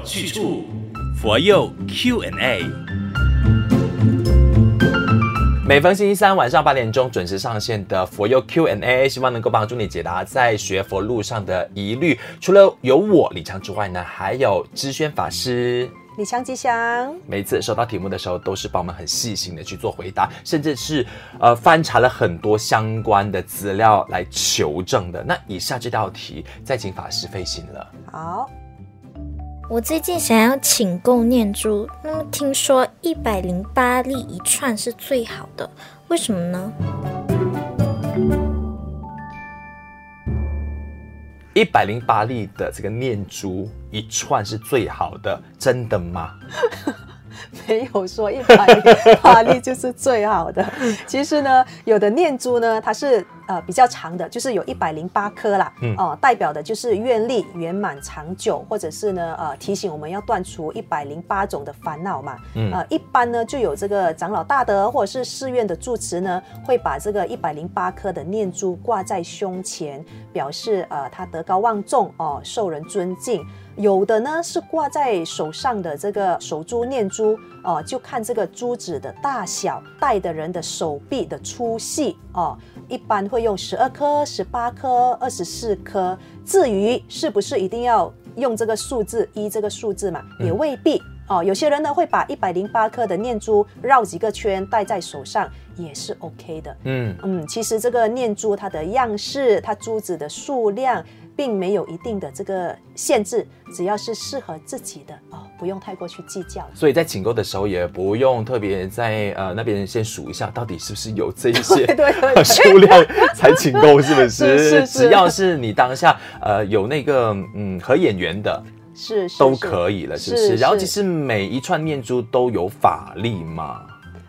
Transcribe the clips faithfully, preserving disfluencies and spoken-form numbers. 有去处，佛佑 Q and A。 每逢星期三晚上八点钟准时上线的佛佑 Q and A， 希望能够帮助你解答在学佛路上的疑虑。除了有我李强之外呢，还有知宣法师。李强吉祥，每次收到题目的时候都是帮我们很细心的去做回答，甚至是呃翻查了很多相关的资料来求证的。那以下这道题再请法师费心了。好，我最近想要请供念珠，那么听说一百零八粒一串是最好的，为什么呢？一百零八粒的这个念珠一串是最好的，真的吗？没有说一百零八粒就是最好的。其实呢，有的念珠呢它是呃比较长的，就是有一百零八颗啦，嗯呃、代表的就是愿力圆满长久，或者是呢呃提醒我们要断除一百零八种的烦恼嘛，嗯呃、一般呢就有这个长老大德或者是寺院的住持呢会把这个一百零八颗的念珠挂在胸前，表示呃他德高望重，呃、受人尊敬。有的呢是挂在手上的这个手珠念珠，呃、就看这个珠子的大小，戴的人的手臂的粗细，呃、一般会用十二颗、十八颗、二十四颗。至于是不是一定要用这个数字一这个数字嘛，也未必，哦、有些人呢会把一百零八颗的念珠绕几个圈戴在手上也是 OK 的。嗯嗯，其实这个念珠它的样式，它珠子的数量并没有一定的这个限制，只要是适合自己的，哦、不用太过去计较。所以在请购的时候也不用特别在呃那边先数一下到底是不是有这一些数量才请购，是不 是, 是, 是, 是只要是你当下呃有那个嗯合眼缘的是, 是都可以了，是不 是, 是, 是？然后其实每一串念珠都有法力嘛。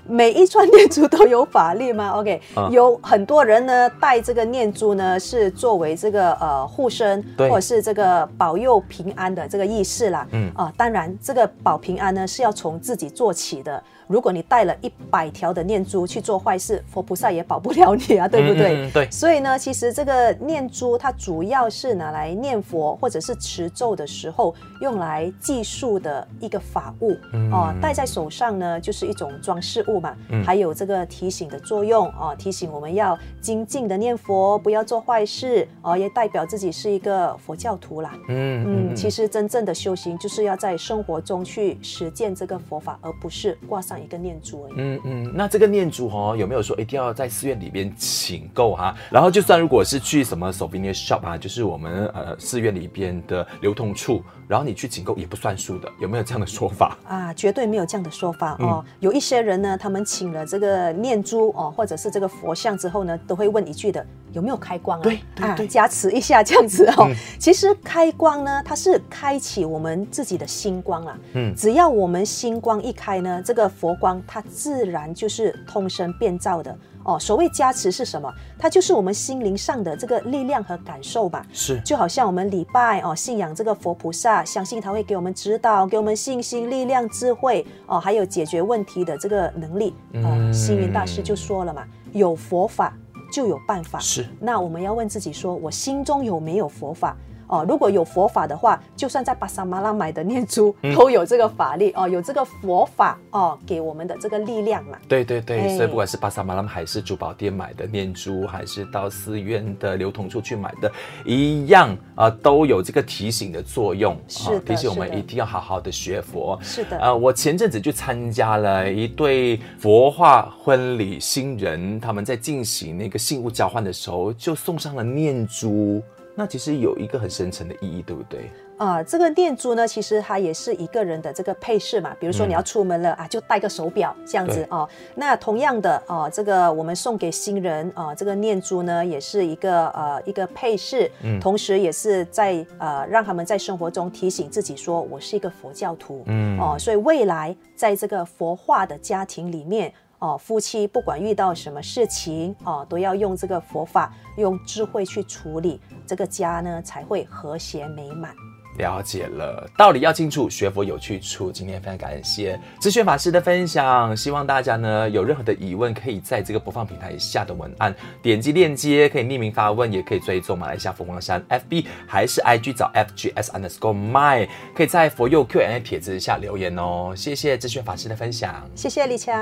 每一串念珠都有法力吗 ？OK，啊、有很多人呢带这个念珠呢是作为这个呃护身，或者是这个保佑平安的这个意识啦。嗯啊、呃，当然这个保平安呢是要从自己做起的。如果你带了一百条的念珠去做坏事，佛菩萨也保不了你啊，对不对？嗯嗯对。所以呢，其实这个念珠它主要是拿来念佛或者是持咒的时候用来计数的一个法物。嗯。哦、呃，戴在手上呢就是一种装饰物。嗯、还有这个提醒的作用，啊、提醒我们要精进的念佛，不要做坏事，啊、也代表自己是一个佛教徒啦。嗯嗯嗯，其实真正的修行就是要在生活中去实践这个佛法，而不是挂上一个念珠而已。嗯嗯，那这个念珠，哦、有没有说一定要在寺院里边请购哈？然后就算如果是去什么 souvenir shop 啊，就是我们呃寺院里边的流通处，然后你去请购也不算数的，有没有这样的说法？啊，绝对没有这样的说法哦。嗯、有一些人呢，他们请了这个念珠，哦、或者是这个佛像之后呢，都会问一句的，有没有开光啊？对对对，啊、加持一下这样子哦。嗯、其实开光呢，它是开启我们自己的心光啦。嗯，只要我们心光一开呢，这个佛光它自然就是通身遍照的。哦，所谓加持是什么？它就是我们心灵上的这个力量和感受吧。是，就好像我们礼拜哦，信仰这个佛菩萨，相信他会给我们指导，给我们信心、力量、智慧哦，还有解决问题的这个能力。呃，星云大师就说了嘛，有佛法就有办法。是，那我们要问自己说，我心中有没有佛法？哦，如果有佛法的话，就算在巴沙马拉买的念珠，嗯、都有这个法力哦，有这个佛法哦给我们的这个力量嘛。对对对，欸、所以不管是巴沙马拉还是珠宝店买的念珠，还是到寺院的流通处去买的，一样啊、呃，都有这个提醒的作用，是、哦、提醒我们一定要好好的学佛。是的，呃，我前阵子就参加了一对佛化婚礼新人，他们在进行那个信物交换的时候，就送上了念珠。那其实有一个很深层的意义，对不对？呃、这个念珠呢，其实它也是一个人的这个配饰嘛。比如说你要出门了，嗯、啊，就戴个手表这样子哦。那同样的哦，这个我们送给新人啊，哦，这个念珠呢，也是一个呃一个配饰，嗯，同时也是在呃让他们在生活中提醒自己说，我是一个佛教徒，嗯哦，所以未来在这个佛化的家庭里面。哦，夫妻不管遇到什么事情，哦，都要用这个佛法，用智慧去处理，这个家呢才会和谐美满。了解了，道理要清楚，学佛有去处。今天非常感谢智炫法师的分享，希望大家呢有任何的疑问，可以在这个播放平台下的文案点击链接，可以匿名发问，也可以追踪马来西亚佛光山 F B 还是 I G 找 F G S underscore my， 可以在佛佑 Q and A 帖子下留言哦。谢谢智炫法师的分享，谢谢李强。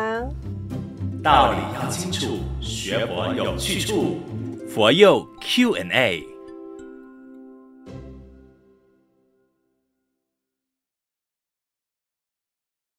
道理要清楚，学佛有去处。佛佑 Q and A。